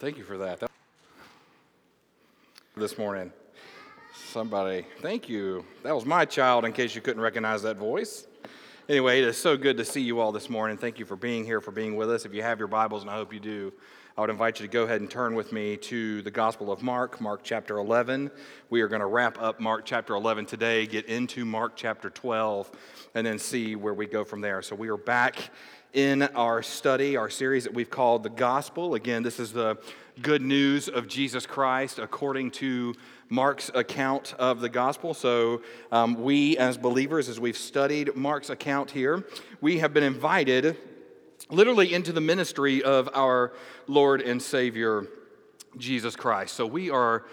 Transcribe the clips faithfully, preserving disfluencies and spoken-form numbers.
Thank you for that. that. This morning, somebody, thank you. That was my child, in case you couldn't recognize that voice. Anyway, it is so good to see you all this morning. Thank you for being here, for being with us. If you have your Bibles, and I hope you do, I would invite you to go ahead and turn with me to the Gospel of Mark, Mark chapter eleven. We are going to wrap up Mark chapter eleven today, get into Mark chapter twelve, and then see where we go from there. So we are back in our study, our series that we've called The Gospel. Again, this is the good news of Jesus Christ according to Mark's account of the gospel. So um, we as believers, as we've studied Mark's account here, we have been invited literally into the ministry of our Lord and Savior, Jesus Christ. So we are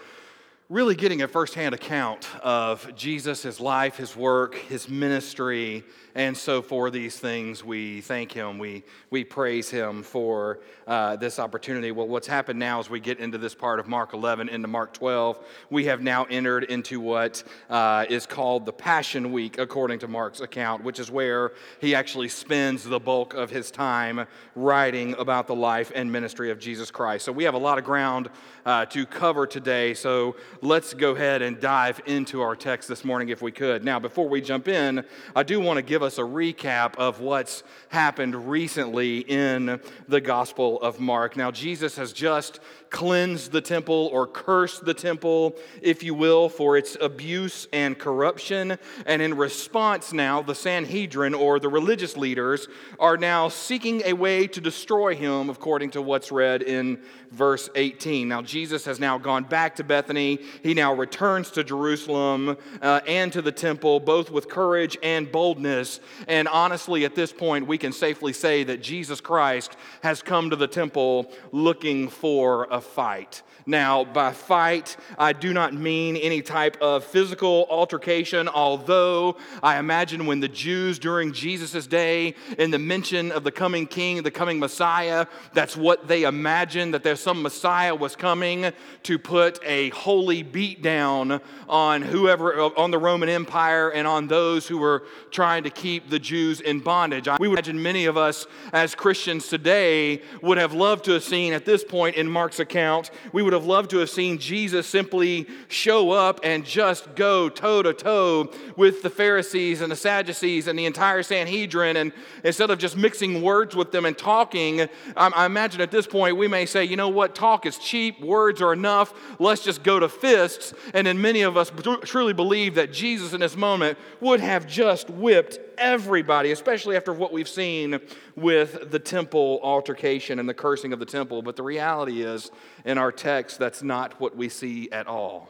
really getting a firsthand account of Jesus, his life, his work, his ministry, and so for these things we thank him, we we praise him for uh, this opportunity. Well, what's happened now as we get into this part of Mark eleven, into Mark twelve, we have now entered into what uh, is called the Passion Week, according to Mark's account, which is where he actually spends the bulk of his time writing about the life and ministry of Jesus Christ. So we have a lot of ground uh, to cover today, so let's go ahead and dive into our text this morning if we could. Now, before we jump in, I do want to give us a recap of what's happened recently in the Gospel of Mark. Now, Jesus has just cleansed the temple, or cursed the temple, if you will, for its abuse and corruption. And in response now, the Sanhedrin, or the religious leaders, are now seeking a way to destroy him, according to what's read in verse eighteen. Now, Jesus has now gone back to Bethany. He now returns to Jerusalem uh, and to the temple, both with courage and boldness. And honestly, at this point, we can safely say that Jesus Christ has come to the temple looking for a fight. Now, by fight, I do not mean any type of physical altercation, although I imagine when the Jews during Jesus' day, in the mention of the coming king, the coming Messiah, that's what they imagined, that there's some Messiah was coming to put a holy beat down on whoever, on the Roman Empire and on those who were trying to keep the Jews in bondage. We would imagine many of us as Christians today would have loved to have seen, at this point in Mark's account, we would have loved to have seen Jesus simply show up and just go toe-to-toe with the Pharisees and the Sadducees and the entire Sanhedrin, and instead of just mixing words with them and talking, I imagine at this point we may say, you know what, talk is cheap, words are enough, let's just go to fists, and then many of us truly believe that Jesus in this moment would have just whipped everybody, especially after what we've seen with the temple altercation and the cursing of the temple. But the reality is, in our text, that's not what we see at all.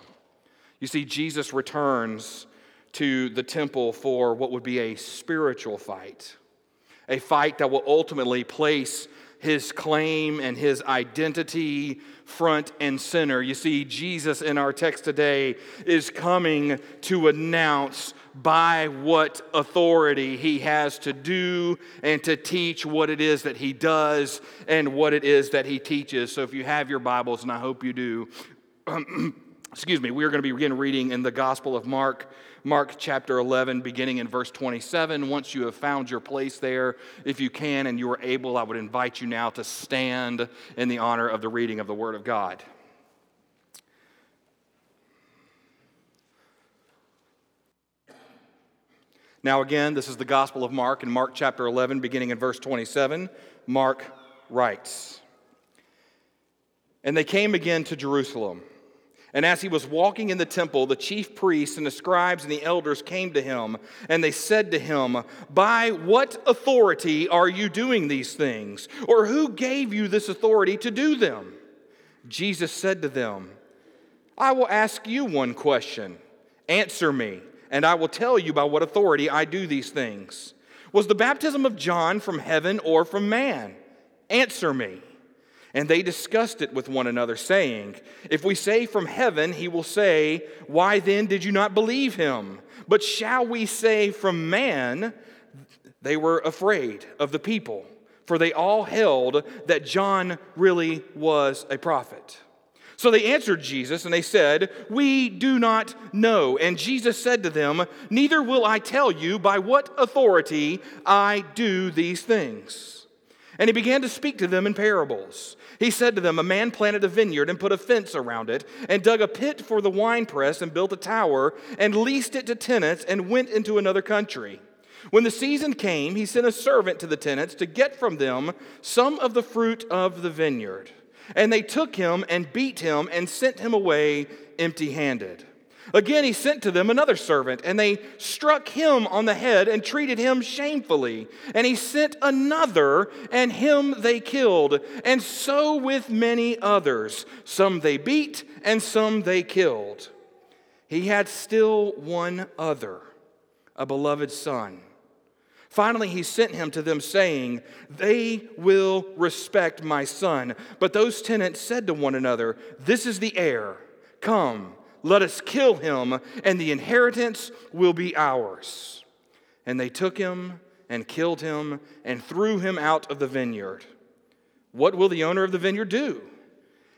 You see, Jesus returns to the temple for what would be a spiritual fight, a fight that will ultimately place his claim and his identity front and center. You see, Jesus in our text today is coming to announce by what authority he has to do and to teach what it is that he does and what it is that he teaches. So if you have your Bibles, and I hope you do, excuse me, we are going to begin reading in the Gospel of Mark, Mark chapter eleven, beginning in verse twenty-seven. Once you have found your place there, if you can and you are able, I would invite you now to stand in the honor of the reading of the Word of God. Now again, this is the Gospel of Mark in Mark chapter eleven, beginning in verse twenty-seven. Mark writes, "And they came again to Jerusalem. And as he was walking in the temple, the chief priests and the scribes and the elders came to him, and they said to him, 'By what authority are you doing these things? Or who gave you this authority to do them?' Jesus said to them, 'I will ask you one question. Answer me, and I will tell you by what authority I do these things. Was the baptism of John from heaven or from man? Answer me.' And they discussed it with one another, saying, 'If we say from heaven, he will say, why then did you not believe him? But shall we say from man?' They were afraid of the people, for they all held that John really was a prophet. So they answered Jesus, and they said, 'We do not know.' And Jesus said to them, 'Neither will I tell you by what authority I do these things.' And he began to speak to them in parables. He said to them, a man planted a vineyard and put a fence around it, and dug a pit for the winepress, and built a tower, and leased it to tenants, and went into another country. When the season came, he sent a servant to the tenants to get from them some of the fruit of the vineyard. And they took him and beat him and sent him away empty-handed. Again he sent to them another servant, and they struck him on the head and treated him shamefully. And he sent another, and him they killed. And so with many others. Some they beat, and some they killed. He had still one other, a beloved son. Finally, he sent him to them, saying, they will respect my son. But those tenants said to one another, this is the heir. Come, let us kill him, and the inheritance will be ours. And they took him and killed him and threw him out of the vineyard. What will the owner of the vineyard do?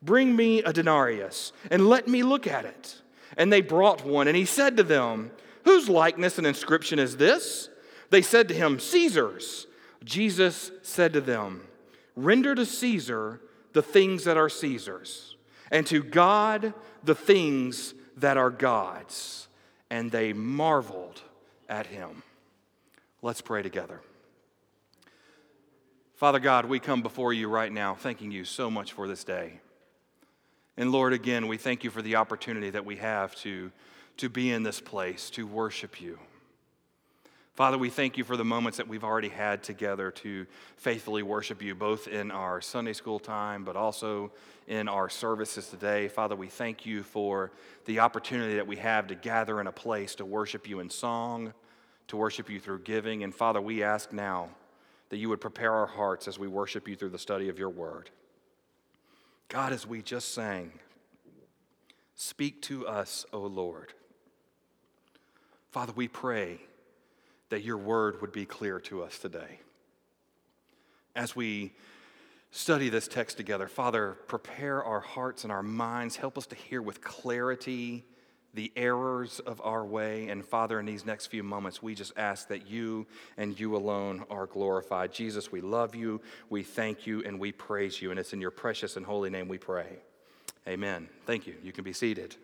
Bring me a denarius, and let me look at it. And they brought one, and he said to them, Whose likeness and inscription is this? They said to him, Caesar's. Jesus said to them, Render to Caesar the things that are Caesar's, and to God the things that are God's. And they marveled at him. Let's pray together. Father God, we come before you right now, thanking you so much for this day. And Lord, again, we thank you for the opportunity that we have to, to be in this place, to worship you. Father, we thank you for the moments that we've already had together to faithfully worship you, both in our Sunday school time, but also in our services today. Father, we thank you for the opportunity that we have to gather in a place to worship you in song, to worship you through giving. And Father, we ask now that you would prepare our hearts as we worship you through the study of your word. God, as we just sang, speak to us, O Lord. Father, we pray that your word would be clear to us today. As we study this text together, Father, prepare our hearts and our minds. Help us to hear with clarity the errors of our way. And Father, in these next few moments, we just ask that you and you alone are glorified. Jesus, we love you, we thank you, and we praise you. And it's in your precious and holy name we pray. Amen. Thank you. You can be seated.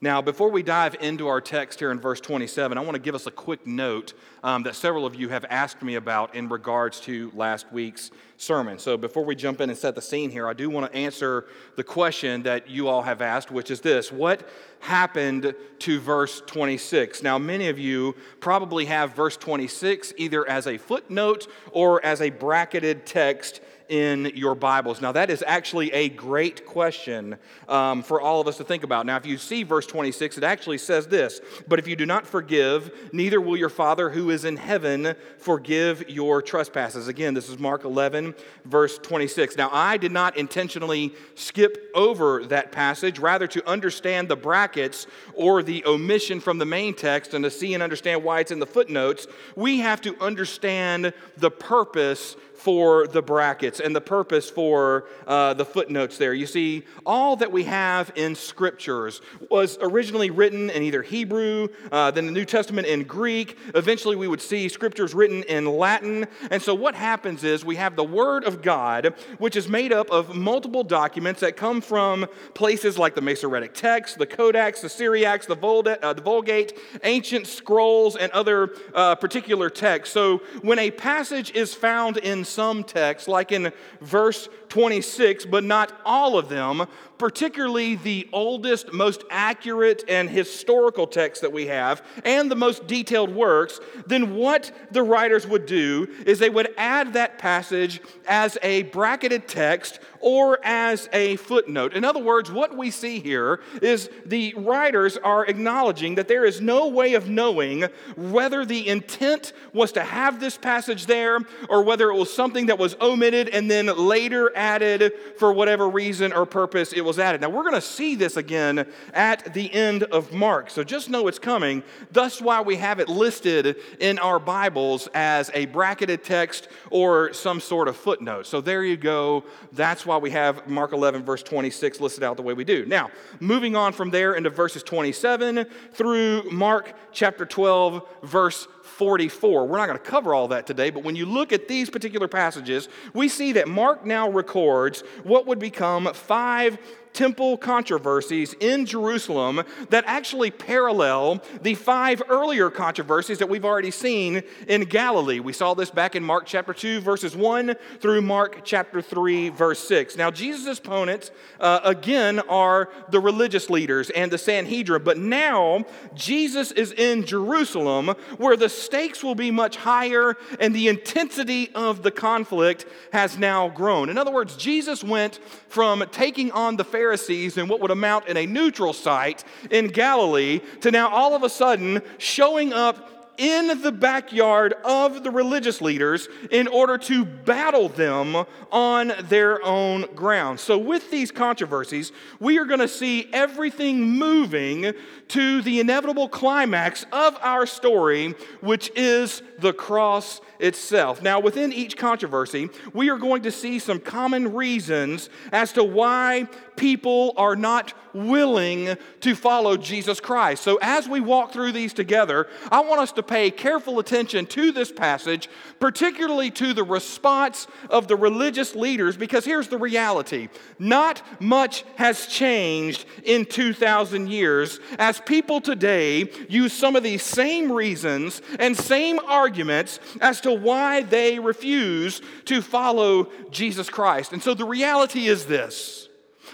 Now, before we dive into our text here in verse twenty-seven, I want to give us a quick note um, that several of you have asked me about in regards to last week's sermon. So before we jump in and set the scene here, I do want to answer the question that you all have asked, which is this: what happened to verse twenty-six? Now, many of you probably have verse twenty-six either as a footnote or as a bracketed text in your Bibles. Now, that is actually a great question um, for all of us to think about. Now, if you see verse twenty-six, it actually says this: But if you do not forgive, neither will your Father who is in heaven forgive your trespasses. Again, this is Mark eleven, verse twenty-six. Now, I did not intentionally skip over that passage, rather to understand the brackets or the omission from the main text and to see and understand why it's in the footnotes. We have to understand the purpose for the brackets and the purpose for uh, the footnotes there. You see, all that we have in scriptures was originally written in either Hebrew, uh, then the New Testament in Greek. Eventually we would see scriptures written in Latin. And so what happens is we have the Word of God, which is made up of multiple documents that come from places like the Masoretic text, the Codex, the Syriacs, the, Vulde- uh, the Vulgate, ancient scrolls, and other uh, particular texts. So when a passage is found in some texts, like in verse twenty-six, but not all of them, particularly the oldest, most accurate and historical texts that we have, and the most detailed works, then what the writers would do is they would add that passage as a bracketed text or as a footnote. In other words, what we see here is the writers are acknowledging that there is no way of knowing whether the intent was to have this passage there or whether it was something that was omitted and then later added for whatever reason or purpose it was added. Now, we're going to see this again at the end of Mark, so just know it's coming. That's why we have it listed in our Bibles as a bracketed text or some sort of footnote. So there you go. That's why we have Mark eleven, verse twenty-six listed out the way we do. Now, moving on from there into verses twenty-seven through Mark chapter twelve, verse forty-four. We're not going to cover all that today, but when you look at these particular passages, we see that Mark now records what would become five temple controversies in Jerusalem that actually parallel the five earlier controversies that we've already seen in Galilee. We saw this back in Mark chapter two, verses one through Mark chapter three, verse six. Now, Jesus' opponents, uh, again, are the religious leaders and the Sanhedrin, but now Jesus is in Jerusalem where the stakes will be much higher and the intensity of the conflict has now grown. In other words, Jesus went from taking on the Pharisees in what would amount in a neutral site in Galilee to now all of a sudden showing up in the backyard of the religious leaders in order to battle them on their own ground. So with these controversies, we are going to see everything moving to the inevitable climax of our story, which is the cross itself. Now, within each controversy, we are going to see some common reasons as to why people are not willing to follow Jesus Christ. So as we walk through these together, I want us to pay careful attention to this passage, particularly to the response of the religious leaders, because here's the reality. Not much has changed in two thousand years as people today use some of these same reasons and same arguments as to why they refuse to follow Jesus Christ. And so the reality is this.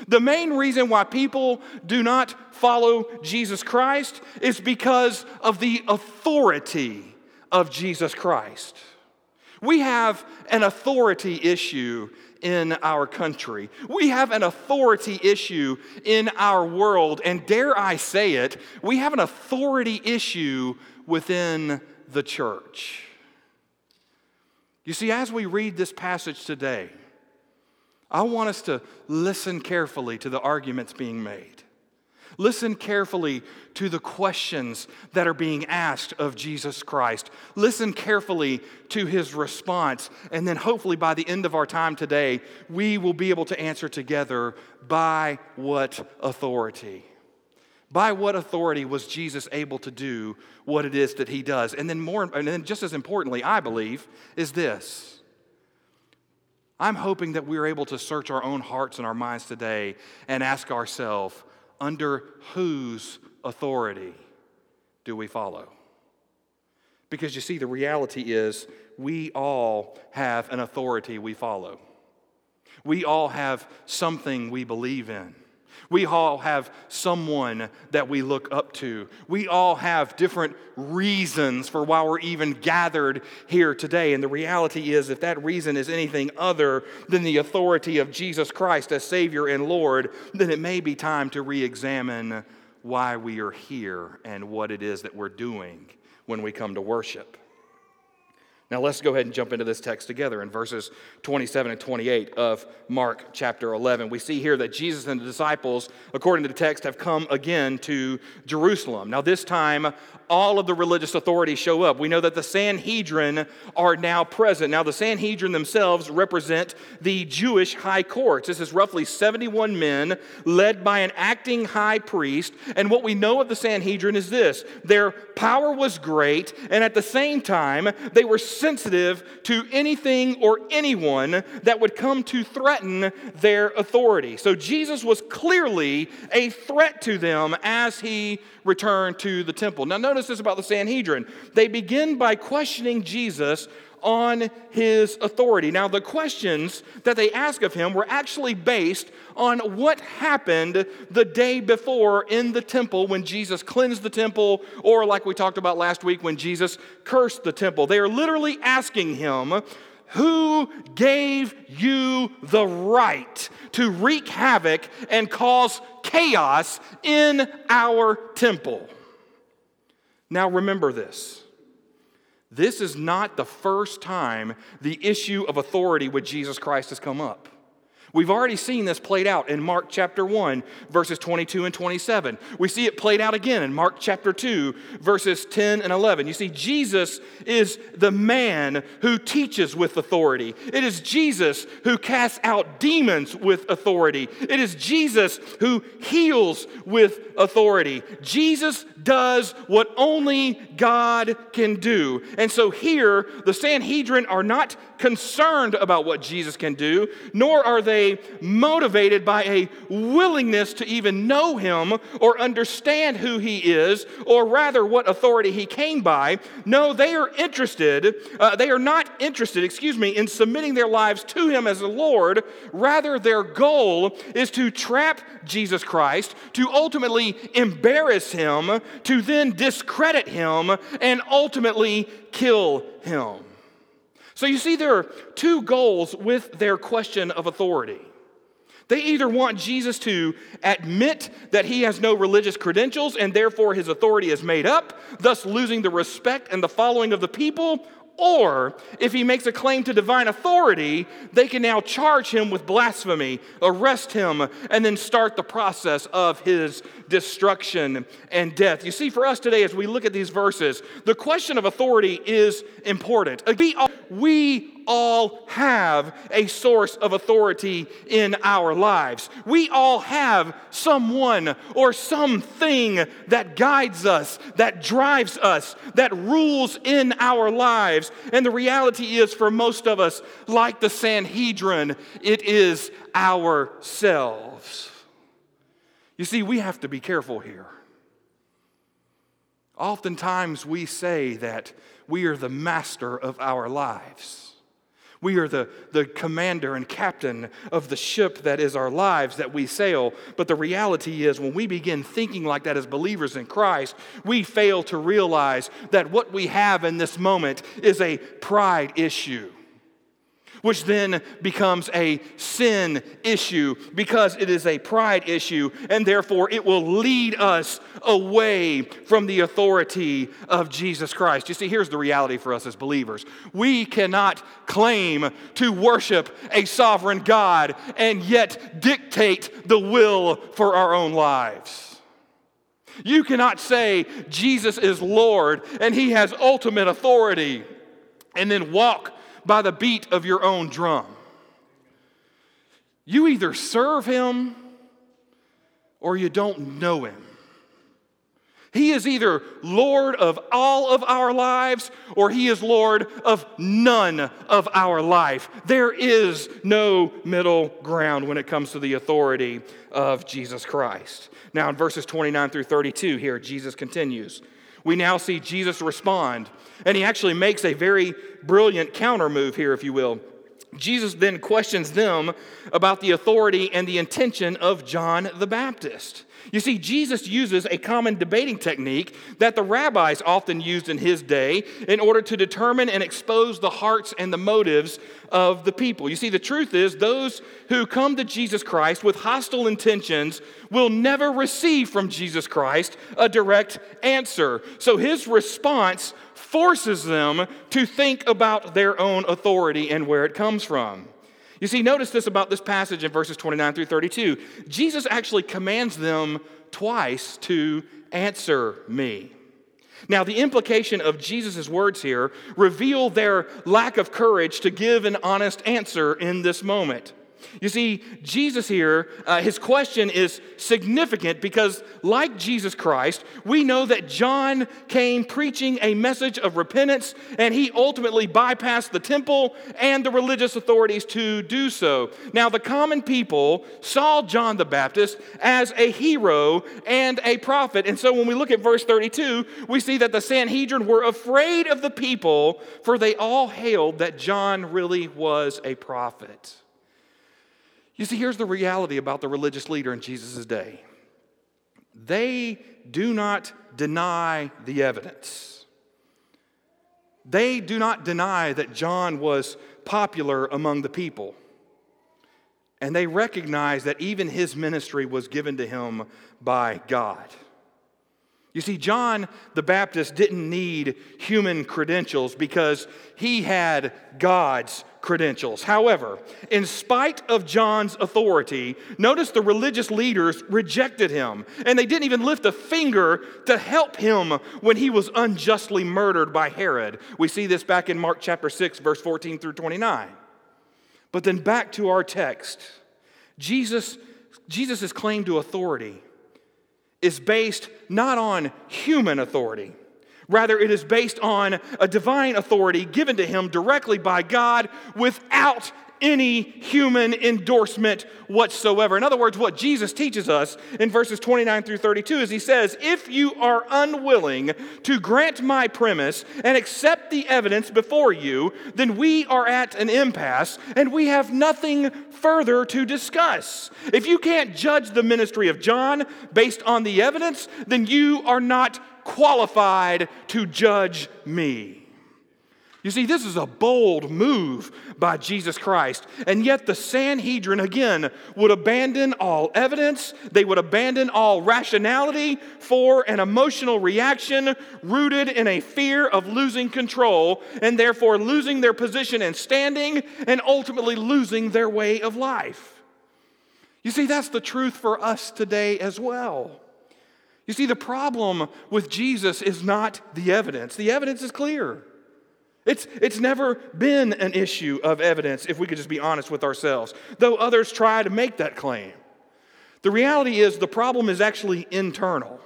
The main reason why people do not follow Jesus Christ is because of the authority of Jesus Christ. We have an authority issue in our country. We have an authority issue in our world, and dare I say it, we have an authority issue within the church. You see, as we read this passage today, I want us to listen carefully to the arguments being made. Listen carefully to the questions that are being asked of Jesus Christ. Listen carefully to his response. And then hopefully by the end of our time today, we will be able to answer together, by what authority? By what authority was Jesus able to do what it is that he does? And then more, and then just as importantly, I believe, is this. I'm hoping that we're able to search our own hearts and our minds today and ask ourselves, under whose authority do we follow? Because you see, the reality is we all have an authority we follow. We all have something we believe in. We all have someone that we look up to. We all have different reasons for why we're even gathered here today. And the reality is, if that reason is anything other than the authority of Jesus Christ as Savior and Lord, then it may be time to re-examine why we are here and what it is that we're doing when we come to worship. Now let's go ahead and jump into this text together in verses twenty-seven and twenty-eight of Mark chapter eleven. We see here that Jesus and the disciples, according to the text, have come again to Jerusalem. Now this time, all of the religious authorities show up. We know that the Sanhedrin are now present. Now the Sanhedrin themselves represent the Jewish high courts. This is roughly seventy-one men led by an acting high priest. And what we know of the Sanhedrin is this. Their power was great, and at the same time, they were sensitive to anything or anyone that would come to threaten their authority. So Jesus was clearly a threat to them as he returned to the temple. Now notice this about the Sanhedrin. They begin by questioning Jesus on his authority. Now, the questions that they ask of him were actually based on what happened the day before in the temple when Jesus cleansed the temple, or like we talked about last week when Jesus cursed the temple. They are literally asking him, who gave you the right to wreak havoc and cause chaos in our temple? Now, remember this. This is not the first time the issue of authority with Jesus Christ has come up. We've already seen this played out in Mark chapter one, verses twenty-two and twenty-seven. We see it played out again in Mark chapter two, verses ten and eleven. You see, Jesus is the man who teaches with authority. It is Jesus who casts out demons with authority. It is Jesus who heals with authority. Jesus does what only God can do. And so here, the Sanhedrin are not concerned about what Jesus can do, nor are they motivated by a willingness to even know him or understand who he is, or rather what authority he came by. No, they are interested, uh, they are not interested, excuse me, in submitting their lives to him as the Lord. Rather, their goal is to trap Jesus Christ, to ultimately embarrass him, to then discredit him, and ultimately kill him. So you see, there are two goals with their question of authority. They either want Jesus to admit that he has no religious credentials and therefore his authority is made up, thus losing the respect and the following of the people, or if he makes a claim to divine authority, they can now charge him with blasphemy, arrest him, and then start the process of his destruction and death. You see, for us today, as we look at these verses, the question of authority is important. We all have a source of authority in our lives. We all have someone or something that guides us, that drives us, that rules in our lives. And the reality is, for most of us, like the Sanhedrin, it is ourselves. You see, we have to be careful here. Oftentimes we say that we are the master of our lives. We are the, the commander and captain of the ship that is our lives that we sail. But the reality is, when we begin thinking like that as believers in Christ, we fail to realize that what we have in this moment is a pride issue, which then becomes a sin issue, because it is a pride issue, and therefore it will lead us away from the authority of Jesus Christ. You see, here's the reality for us as believers. We cannot claim to worship a sovereign God and yet dictate the will for our own lives. You cannot say Jesus is Lord and he has ultimate authority and then walk by the beat of your own drum. You either serve him or you don't know him. He is either Lord of all of our lives or he is Lord of none of our life. There is no middle ground when it comes to the authority of Jesus Christ. Now, in verses twenty-nine through thirty-two here, Jesus continues. We now see Jesus respond, and he actually makes a very brilliant counter move here, if you will. Jesus then questions them about the authority and the intention of John the Baptist. You see, Jesus uses a common debating technique that the rabbis often used in his day in order to determine and expose the hearts and the motives of the people. You see, the truth is, those who come to Jesus Christ with hostile intentions will never receive from Jesus Christ a direct answer. So his response forces them to think about their own authority and where it comes from. You see, notice this about this passage in verses twenty-nine through thirty-two. Jesus actually commands them twice to answer me. Now, the implication of Jesus' words here reveal their lack of courage to give an honest answer in this moment. You see, Jesus here, uh, his question is significant because, like Jesus Christ, we know that John came preaching a message of repentance, and he ultimately bypassed the temple and the religious authorities to do so. Now, the common people saw John the Baptist as a hero and a prophet, and so when we look at verse thirty-two, we see that the Sanhedrin were afraid of the people, for they all hailed that John really was a prophet. You see, here's the reality about the religious leader in Jesus' day. They do not deny the evidence. They do not deny that John was popular among the people. And they recognize that even his ministry was given to him by God. You see, John the Baptist didn't need human credentials because he had God's credentials. However, in spite of John's authority, notice the religious leaders rejected him, and they didn't even lift a finger to help him when he was unjustly murdered by Herod. We see this back in Mark chapter six, verse fourteen through twenty-nine. But then back to our text. Jesus, Jesus' claim to authority is based not on human authority. Rather, it is based on a divine authority given to him directly by God without any human endorsement whatsoever. In other words, what Jesus teaches us in verses twenty-nine through thirty-two is he says, if you are unwilling to grant my premise and accept the evidence before you, then we are at an impasse and we have nothing further to discuss. If you can't judge the ministry of John based on the evidence, then you are not qualified to judge me. You see, this is a bold move by Jesus Christ, and yet the Sanhedrin, again, would abandon all evidence. They would abandon all rationality for an emotional reaction rooted in a fear of losing control, and therefore losing their position and standing, and ultimately losing their way of life. You see, that's the truth for us today as well. You see, the problem with Jesus is not the evidence. The evidence is clear. It's, it's never been an issue of evidence, if we could just be honest with ourselves, though others try to make that claim. The reality is the problem is actually internal.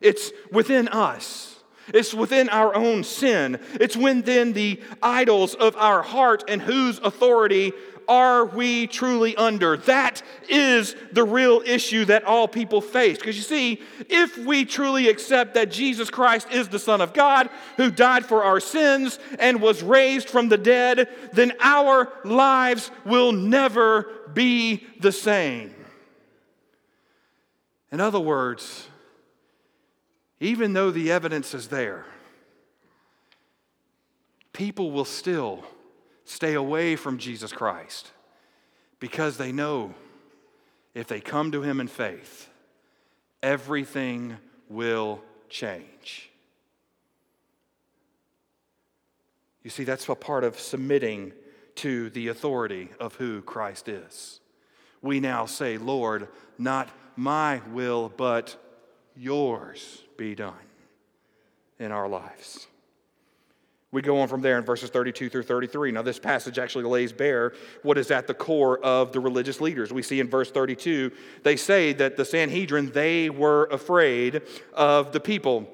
It's within us. It's within our own sin. It's within the idols of our heart, and whose authority are we truly under? That is the real issue that all people face. Because you see, if we truly accept that Jesus Christ is the Son of God, who died for our sins and was raised from the dead, then our lives will never be the same. In other words, even though the evidence is there, people will still stay away from Jesus Christ because they know if they come to him in faith, everything will change. You see, that's a part of submitting to the authority of who Christ is. We now say, Lord, not my will, but yours be done in our lives. We go on from there in verses thirty-two through thirty-three. Now, this passage actually lays bare what is at the core of the religious leaders. We see in verse thirty-two, they say that the Sanhedrin, they were afraid of the people.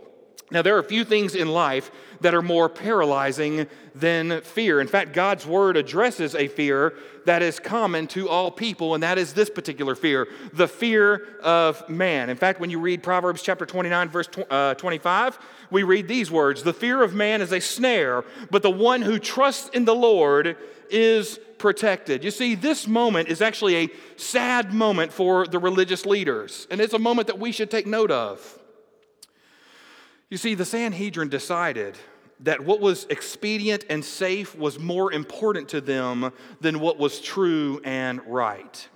Now, there are a few things in life that are more paralyzing than fear. In fact, God's word addresses a fear that is common to all people, and that is this particular fear, the fear of man. In fact, when you read Proverbs chapter twenty-nine, verse twenty-five, we read these words, the fear of man is a snare, but the one who trusts in the Lord is protected. You see, this moment is actually a sad moment for the religious leaders, and it's a moment that we should take note of. You see, the Sanhedrin decided that what was expedient and safe was more important to them than what was true and right.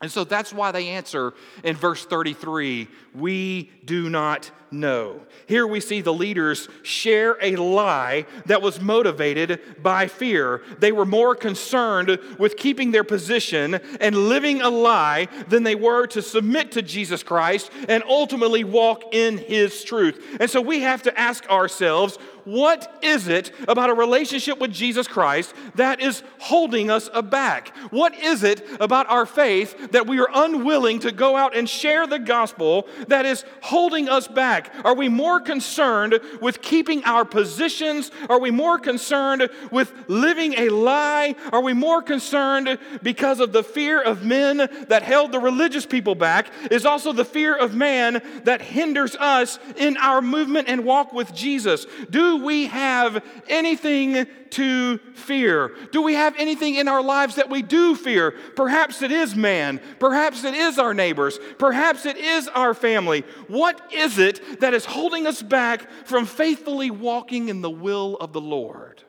And so that's why they answer in verse thirty-three, we do not know. Here we see the leaders share a lie that was motivated by fear. They were more concerned with keeping their position and living a lie than they were to submit to Jesus Christ and ultimately walk in His truth. And so we have to ask ourselves, what is it about a relationship with Jesus Christ that is holding us aback? What is it about our faith that we are unwilling to go out and share the gospel that is holding us back? Are we more concerned with keeping our positions? Are we more concerned with living a lie? Are we more concerned because of the fear of men that held the religious people back? Is also the fear of man that hinders us in our movement and walk with Jesus? Do we have anything to fear? Do we have anything in our lives that we do fear? Perhaps it is man. Perhaps it is our neighbors. Perhaps it is our family. What is it that is holding us back from faithfully walking in the will of the Lord?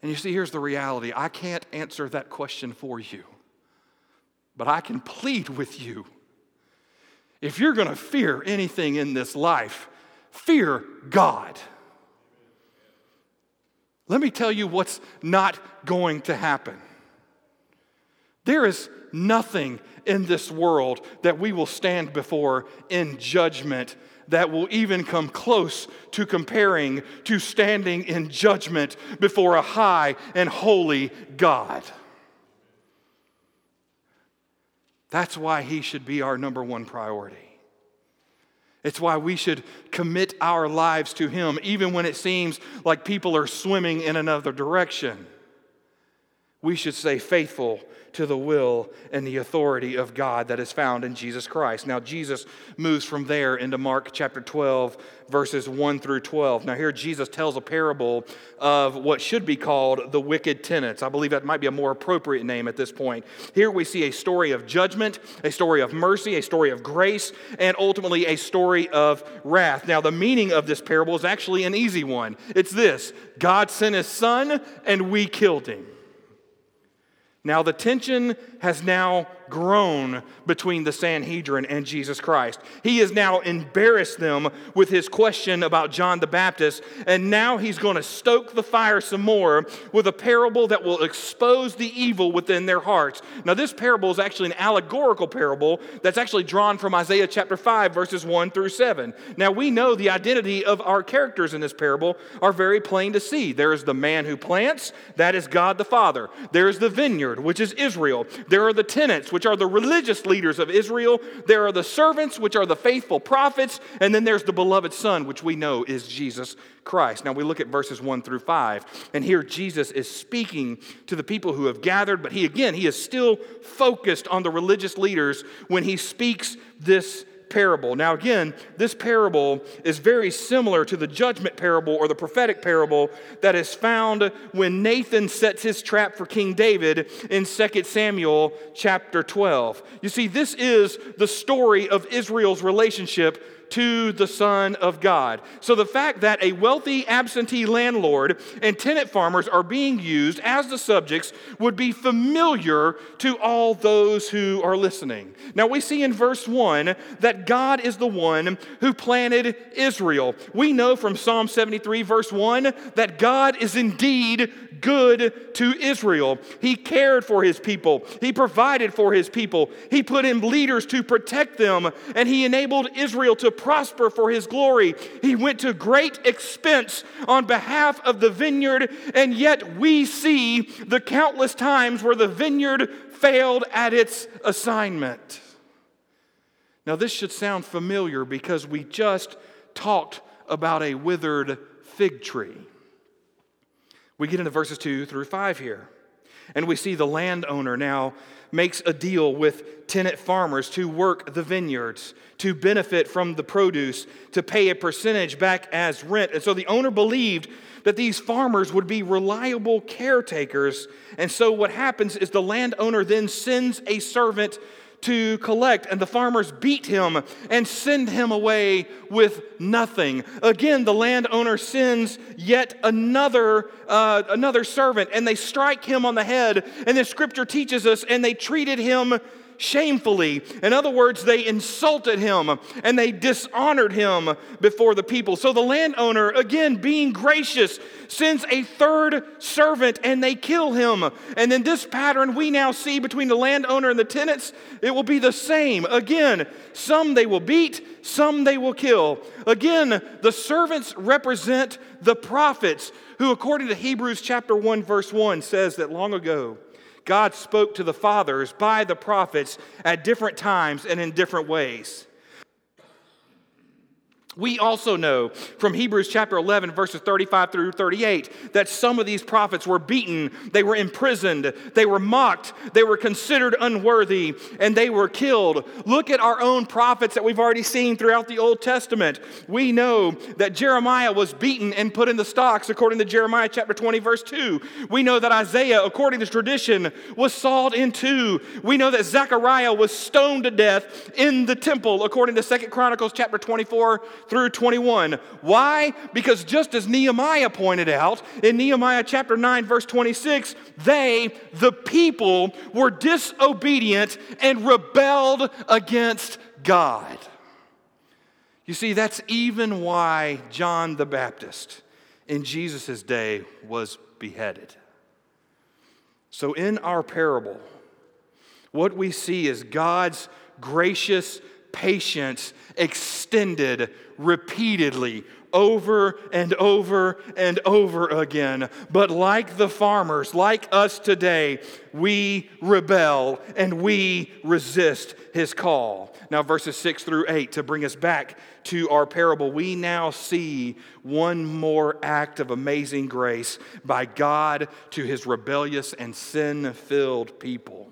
And you see, here's the reality. I can't answer that question for you, but I can plead with you. If you're going to fear anything in this life, fear God. Let me tell you what's not going to happen. There is nothing in this world that we will stand before in judgment that will even come close to comparing to standing in judgment before a high and holy God. That's why He should be our number one priority. It's why we should commit our lives to Him, even when it seems like people are swimming in another direction. We should stay faithful to the will and the authority of God that is found in Jesus Christ. Now, Jesus moves from there into Mark chapter twelve, verses one through twelve. Now, here Jesus tells a parable of what should be called the wicked tenants. I believe that might be a more appropriate name at this point. Here we see a story of judgment, a story of mercy, a story of grace, and ultimately a story of wrath. Now, the meaning of this parable is actually an easy one. It's this: God sent His Son, and we killed Him. Now the tension has now grown between the Sanhedrin and Jesus Christ. He has now embarrassed them with his question about John the Baptist, and now he's going to stoke the fire some more with a parable that will expose the evil within their hearts. Now this parable is actually an allegorical parable that's actually drawn from Isaiah chapter five, verses one through seven. Now we know the identity of our characters in this parable are very plain to see. There is the man who plants, that is God the Father. There is the vineyard, which is Israel. There are the tenants, which are the religious leaders of Israel. There are the servants, which are the faithful prophets. And then there's the beloved Son, which we know is Jesus Christ. Now we look at verses one through five. And here Jesus is speaking to the people who have gathered. But he, again, he is still focused on the religious leaders when he speaks this parable. Now again, this parable is very similar to the judgment parable or the prophetic parable that is found when Nathan sets his trap for King David in Second Samuel chapter twelve. You see, this is the story of Israel's relationship to the Son of God. So the fact that a wealthy absentee landlord and tenant farmers are being used as the subjects would be familiar to all those who are listening. Now we see in verse one that God is the one who planted Israel. We know from Psalm seventy-three verse one that God is indeed good to Israel. He cared for His people. He provided for His people. He put in leaders to protect them, and He enabled Israel to prosper for His glory. He went to great expense on behalf of the vineyard, and yet we see the countless times where the vineyard failed at its assignment. Now, this should sound familiar because we just talked about a withered fig tree. We get into verses two through five here, and we see the landowner now makes a deal with tenant farmers to work the vineyards, to benefit from the produce, to pay a percentage back as rent. And so the owner believed that these farmers would be reliable caretakers. And so what happens is the landowner then sends a servant to collect, and the farmers beat him and send him away with nothing. Again, the landowner sends yet another uh, another servant, and they strike him on the head. And the scripture teaches us, and they treated him shamefully. In other words, they insulted him and they dishonored him before the people. So the landowner, again, being gracious, sends a third servant and they kill him. And in this pattern we now see between the landowner and the tenants, it will be the same. Again, some they will beat, some they will kill. Again, the servants represent the prophets who, according to Hebrews chapter one, verse one, says that long ago, God spoke to the fathers by the prophets at different times and in different ways. We also know from Hebrews chapter eleven, verses thirty-five through thirty-eight, that some of these prophets were beaten, they were imprisoned, they were mocked, they were considered unworthy, and they were killed. Look at our own prophets that we've already seen throughout the Old Testament. We know that Jeremiah was beaten and put in the stocks, according to Jeremiah chapter twenty, verse two. We know that Isaiah, according to tradition, was sawed in two. We know that Zechariah was stoned to death in the temple, according to Second Chronicles chapter twenty-four, through twenty-one. Why? Because just as Nehemiah pointed out in Nehemiah chapter nine, verse twenty-six, they, the people, were disobedient and rebelled against God. You see, that's even why John the Baptist in Jesus' day was beheaded. So in our parable, what we see is God's gracious patience extended repeatedly over and over and over again. But like the farmers, like us today, we rebel and we resist his call. Now verses six through eight, to bring us back to our parable, we now see one more act of amazing grace by God to his rebellious and sin-filled people.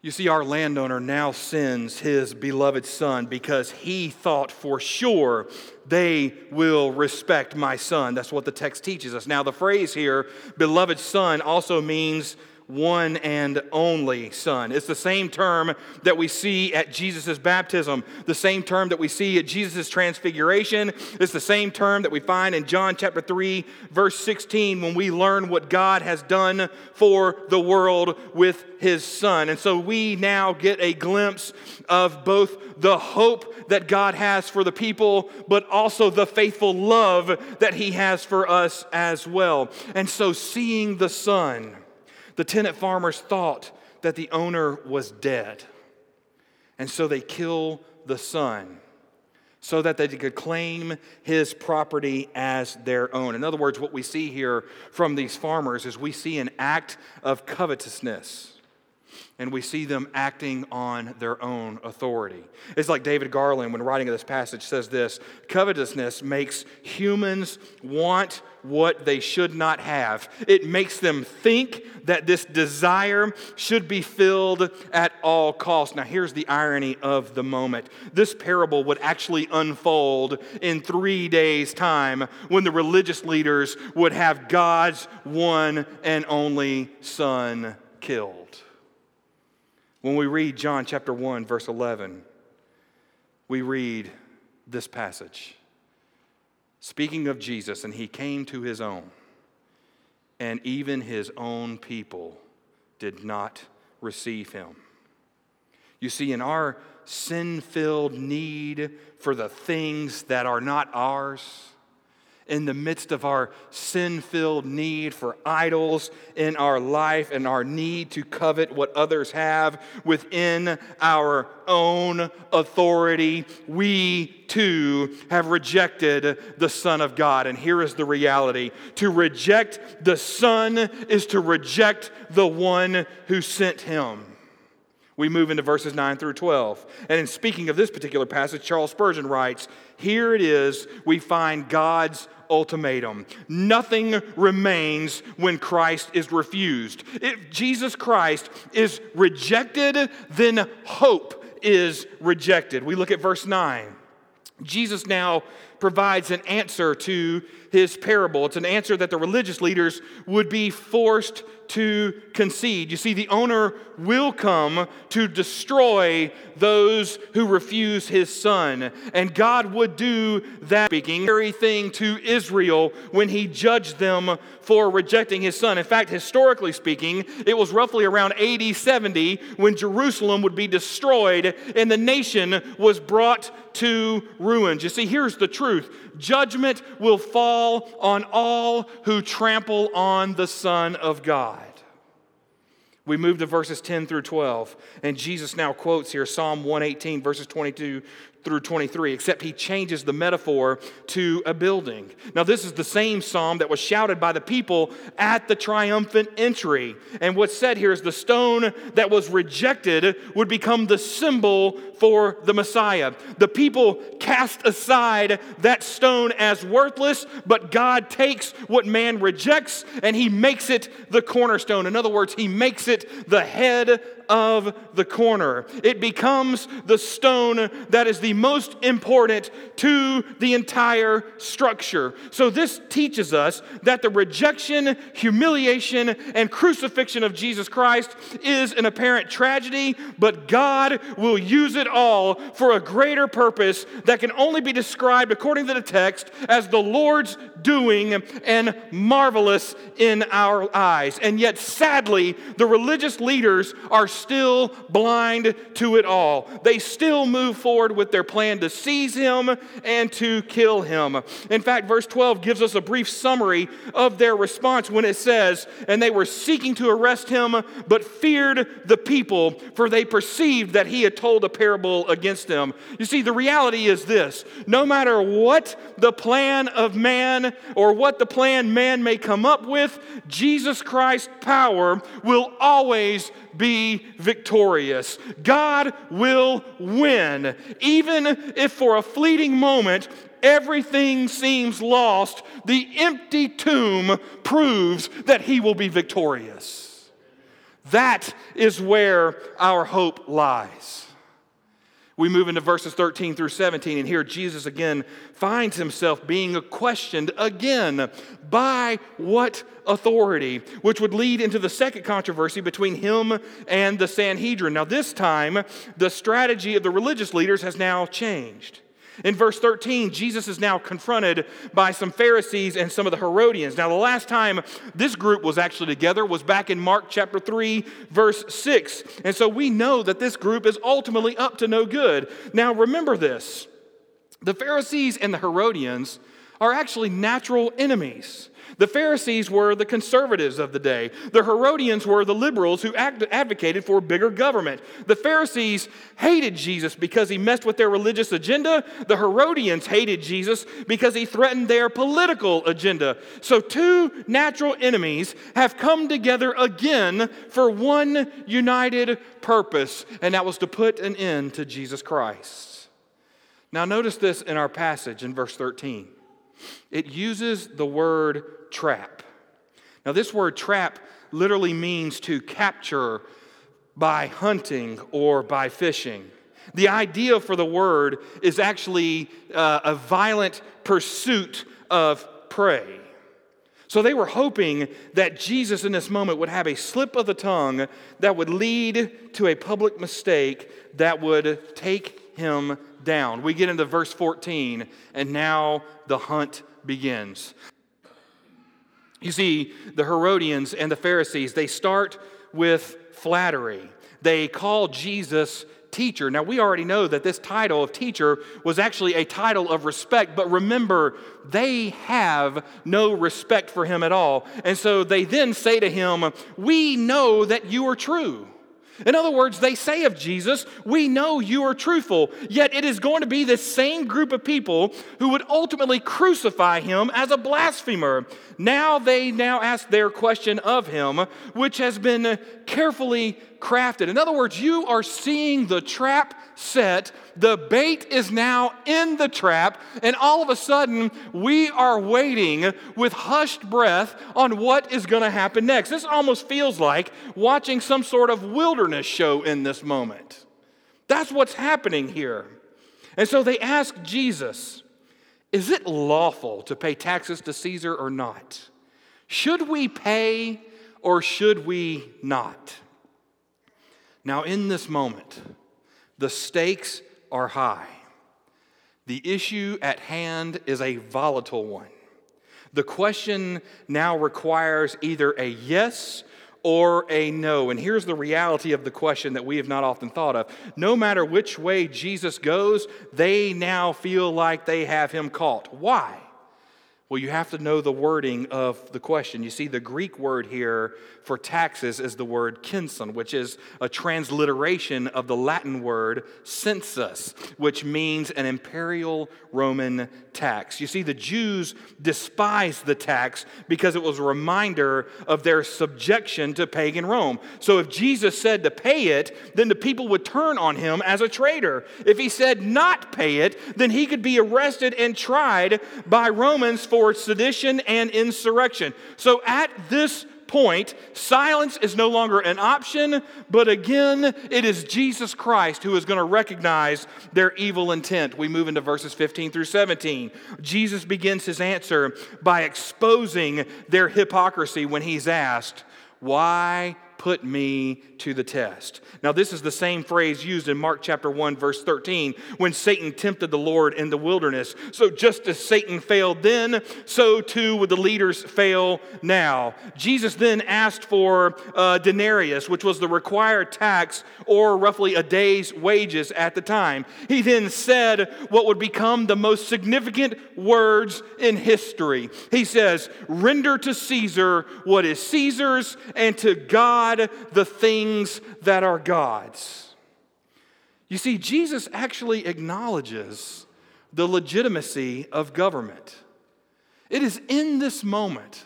You see, our landowner now sends his beloved son because he thought for sure they will respect my son. That's what the text teaches us. Now, the phrase here, beloved son, also means one and only son. It's the same term that we see at Jesus' baptism, the same term that we see at Jesus' transfiguration. It's the same term that we find in John chapter three, verse sixteen, when we learn what God has done for the world with his son. And so we now get a glimpse of both the hope that God has for the people, but also the faithful love that he has for us as well. And so seeing the son, the tenant farmers thought that the owner was dead. And so they kill the son so that they could claim his property as their own. In other words, what we see here from these farmers is we see an act of covetousness. And we see them acting on their own authority. It's like David Garland, when writing this passage, says this: covetousness makes humans want what they should not have. It makes them think that this desire should be filled at all costs. Now, here's the irony of the moment. This parable would actually unfold in three days' time when the religious leaders would have God's one and only son killed. When we read John chapter one, verse eleven, we read this passage. Speaking of Jesus, and he came to his own, and even his own people did not receive him. You see, in our sin-filled need for the things that are not ours, in the midst of our sin-filled need for idols in our life and our need to covet what others have within our own authority, we too have rejected the Son of God. And here is the reality. To reject the Son is to reject the one who sent him. We move into verses nine through twelve. And in speaking of this particular passage, Charles Spurgeon writes, here it is we find God's ultimatum. Nothing remains when Christ is refused. If Jesus Christ is rejected, then hope is rejected. We look at verse nine. Jesus now provides an answer to his parable. It's an answer that the religious leaders would be forced to concede. You see, the owner will come to destroy those who refuse his son. And God would do that, speaking very thing to Israel when he judged them for rejecting his son. In fact, historically speaking, it was roughly around A D seventy when Jerusalem would be destroyed and the nation was brought to ruins. You see, here's the truth. Judgment will fall on all who trample on the Son of God. We move to verses ten through twelve, and Jesus now quotes here Psalm one eighteen, verses twenty-two through twenty-three, except he changes the metaphor to a building. Now, this is the same psalm that was shouted by the people at the triumphant entry. And what's said here is the stone that was rejected would become the symbol for the Messiah. The people cast aside that stone as worthless, but God takes what man rejects and he makes it the cornerstone. In other words, he makes it the head of the corner. It becomes the stone that is the most important to the entire structure. So this teaches us that the rejection, humiliation, and crucifixion of Jesus Christ is an apparent tragedy, but God will use it all for a greater purpose that can only be described, according to the text, as the Lord's doing and marvelous in our eyes. And yet, sadly, the religious leaders are still blind to it all. They still move forward with their plan to seize him and to kill him. In fact, verse twelve gives us a brief summary of their response when it says, "And they were seeking to arrest him, but feared the people, for they perceived that he had told a parable against them." You see, the reality is this: no matter what the plan of man or what the plan man may come up with, Jesus Christ's power will always be victorious. God will win. Even if for a fleeting moment everything seems lost, the empty tomb proves that he will be victorious. That is where our hope lies. We move into verses thirteen through seventeen, and here Jesus again finds himself being questioned again by what authority, which would lead into the second controversy between him and the Sanhedrin. Now this time, the strategy of the religious leaders has now changed. In verse thirteen, Jesus is now confronted by some Pharisees and some of the Herodians. Now, the last time this group was actually together was back in Mark chapter three, verse six. And so we know that this group is ultimately up to no good. Now, remember this. The Pharisees and the Herodians are actually natural enemies. The Pharisees were the conservatives of the day. The Herodians were the liberals who advocated for bigger government. The Pharisees hated Jesus because he messed with their religious agenda. The Herodians hated Jesus because he threatened their political agenda. So two natural enemies have come together again for one united purpose, and that was to put an end to Jesus Christ. Now notice this in our passage in verse thirteen. It uses the word trap. Now, this word trap literally means to capture by hunting or by fishing. The idea for the word is actually uh, a violent pursuit of prey. So they were hoping that Jesus in this moment would have a slip of the tongue that would lead to a public mistake that would take him down. We get into verse fourteen, and now the hunt begins. You see, the Herodians and the Pharisees, they start with flattery. They call Jesus teacher. Now, we already know that this title of teacher was actually a title of respect, but remember, they have no respect for him at all. And so they then say to him, "We know that you are true." In other words, they say of Jesus, "We know you are truthful," yet it is going to be this same group of people who would ultimately crucify him as a blasphemer. Now they now ask their question of him, which has been carefully crafted. In other words, you are seeing the trap set. The bait is now in the trap, and all of a sudden, we are waiting with hushed breath on what is going to happen next. This almost feels like watching some sort of wilderness show in this moment. That's what's happening here. And so they asked Jesus, is it lawful to pay taxes to Caesar or not? Should we pay or should we not? Now, in this moment, the stakes are high. The issue at hand is a volatile one. The question now requires either a yes or a no. And here's the reality of the question that we have not often thought of. No matter which way Jesus goes, they now feel like they have him caught. Why? Well, you have to know the wording of the question. You see, the Greek word here for taxes is the word "census," which is a transliteration of the Latin word census, which means an imperial Roman tax. You see, the Jews despised the tax because it was a reminder of their subjection to pagan Rome. So if Jesus said to pay it, then the people would turn on him as a traitor. If he said not pay it, then he could be arrested and tried by Romans for for sedition and insurrection. So at this point, silence is no longer an option, but again, it is Jesus Christ who is going to recognize their evil intent. We move into verses fifteen through seventeen. Jesus begins his answer by exposing their hypocrisy when he's asked, "Why put me to the test?" Now, this is the same phrase used in Mark chapter one, verse thirteen, when Satan tempted the Lord in the wilderness. So just as Satan failed then, so too would the leaders fail now. Jesus then asked for a denarius, which was the required tax, or roughly a day's wages at the time. He then said what would become the most significant words in history. He says, "Render to Caesar what is Caesar's, and to God the things that are God's." You see, Jesus actually acknowledges the legitimacy of government. It is in this moment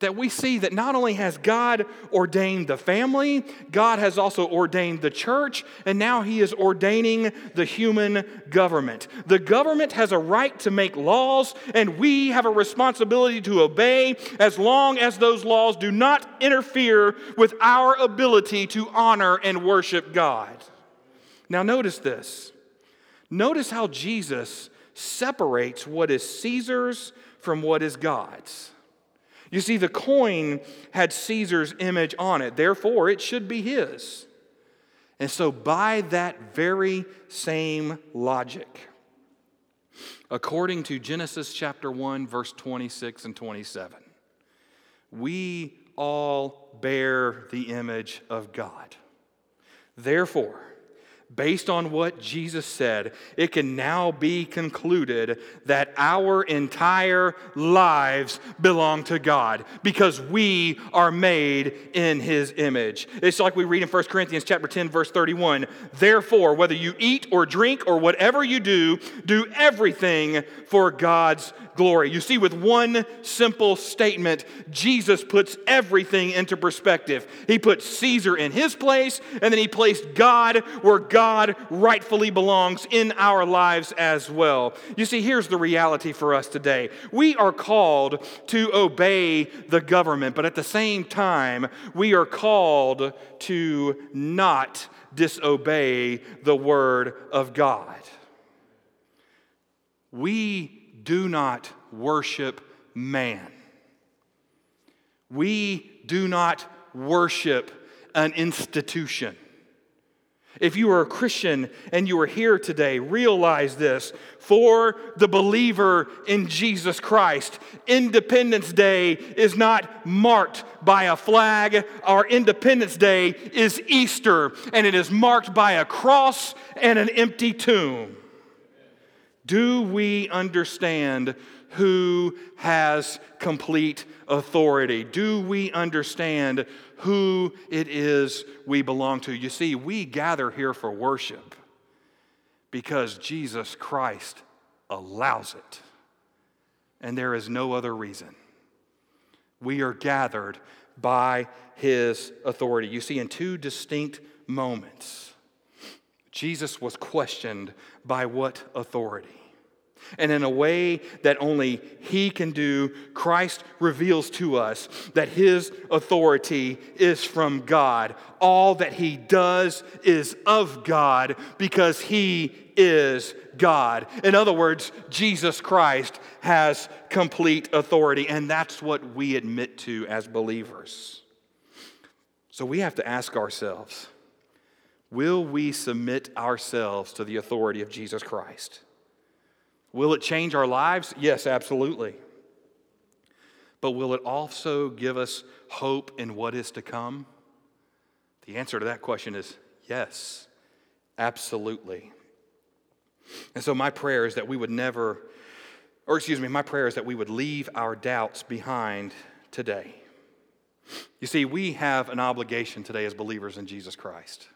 that we see that not only has God ordained the family, God has also ordained the church, and now he is ordaining the human government. The government has a right to make laws, and we have a responsibility to obey as long as those laws do not interfere with our ability to honor and worship God. Now notice this. Notice how Jesus separates what is Caesar's from what is God's. You see, the coin had Caesar's image on it. Therefore, it should be his. And so by that very same logic, according to Genesis chapter one, verse twenty-six and twenty-seven, we all bear the image of God. Therefore, based on what Jesus said, it can now be concluded that our entire lives belong to God because we are made in his image. It's like we read in First Corinthians chapter ten, verse thirty-one, "Therefore, whether you eat or drink or whatever you do, do everything for God's glory." You see, with one simple statement, Jesus puts everything into perspective. He put Caesar in his place, and then he placed God where God God rightfully belongs in our lives as well. You see, here's the reality for us today. We are called to obey the government, but at the same time, we are called to not disobey the word of God. We do not worship man. We do not worship an institution. If you are a Christian and you are here today, realize this. For the believer in Jesus Christ, Independence Day is not marked by a flag. Our Independence Day is Easter, and it is marked by a cross and an empty tomb. Do we understand who has complete authority? Do we understand who it is we belong to? You see, we gather here for worship because Jesus Christ allows it, and there is no other reason. We are gathered by his authority. You see, in two distinct moments, Jesus was questioned by what authority? And in a way that only He can do, Christ reveals to us that His authority is from God. All that He does is of God because He is God. In other words, Jesus Christ has complete authority, and that's what we admit to as believers. So we have to ask ourselves, will we submit ourselves to the authority of Jesus Christ? Will it change our lives? Yes, absolutely. But will it also give us hope in what is to come? The answer to that question is yes, absolutely. And so my prayer is that we would never, or excuse me, my prayer is that we would leave our doubts behind today. You see, we have an obligation today as believers in Jesus Christ.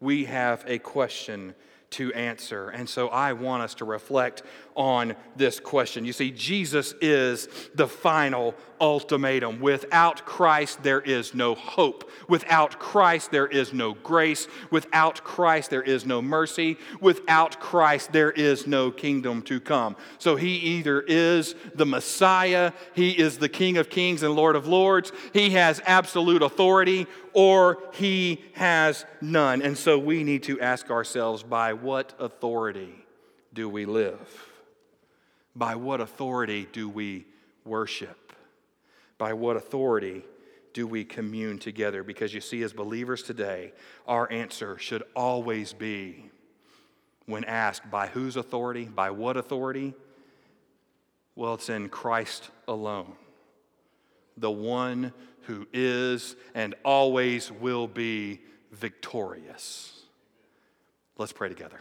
We have a question to answer. And so I want us to reflect on this question. You see, Jesus is the final ultimatum. Without Christ, there is no hope. Without Christ, there is no grace. Without Christ, there is no mercy. Without Christ, there is no kingdom to come. So He either is the Messiah, He is the King of Kings and Lord of Lords, He has absolute authority, or He has none. And so we need to ask ourselves, by what authority do we live? By what authority do we worship? By what authority do we commune together? Because you see, as believers today, our answer should always be, when asked, by whose authority? By what authority? Well, it's in Christ alone. The one who is and always will be victorious. Let's pray together.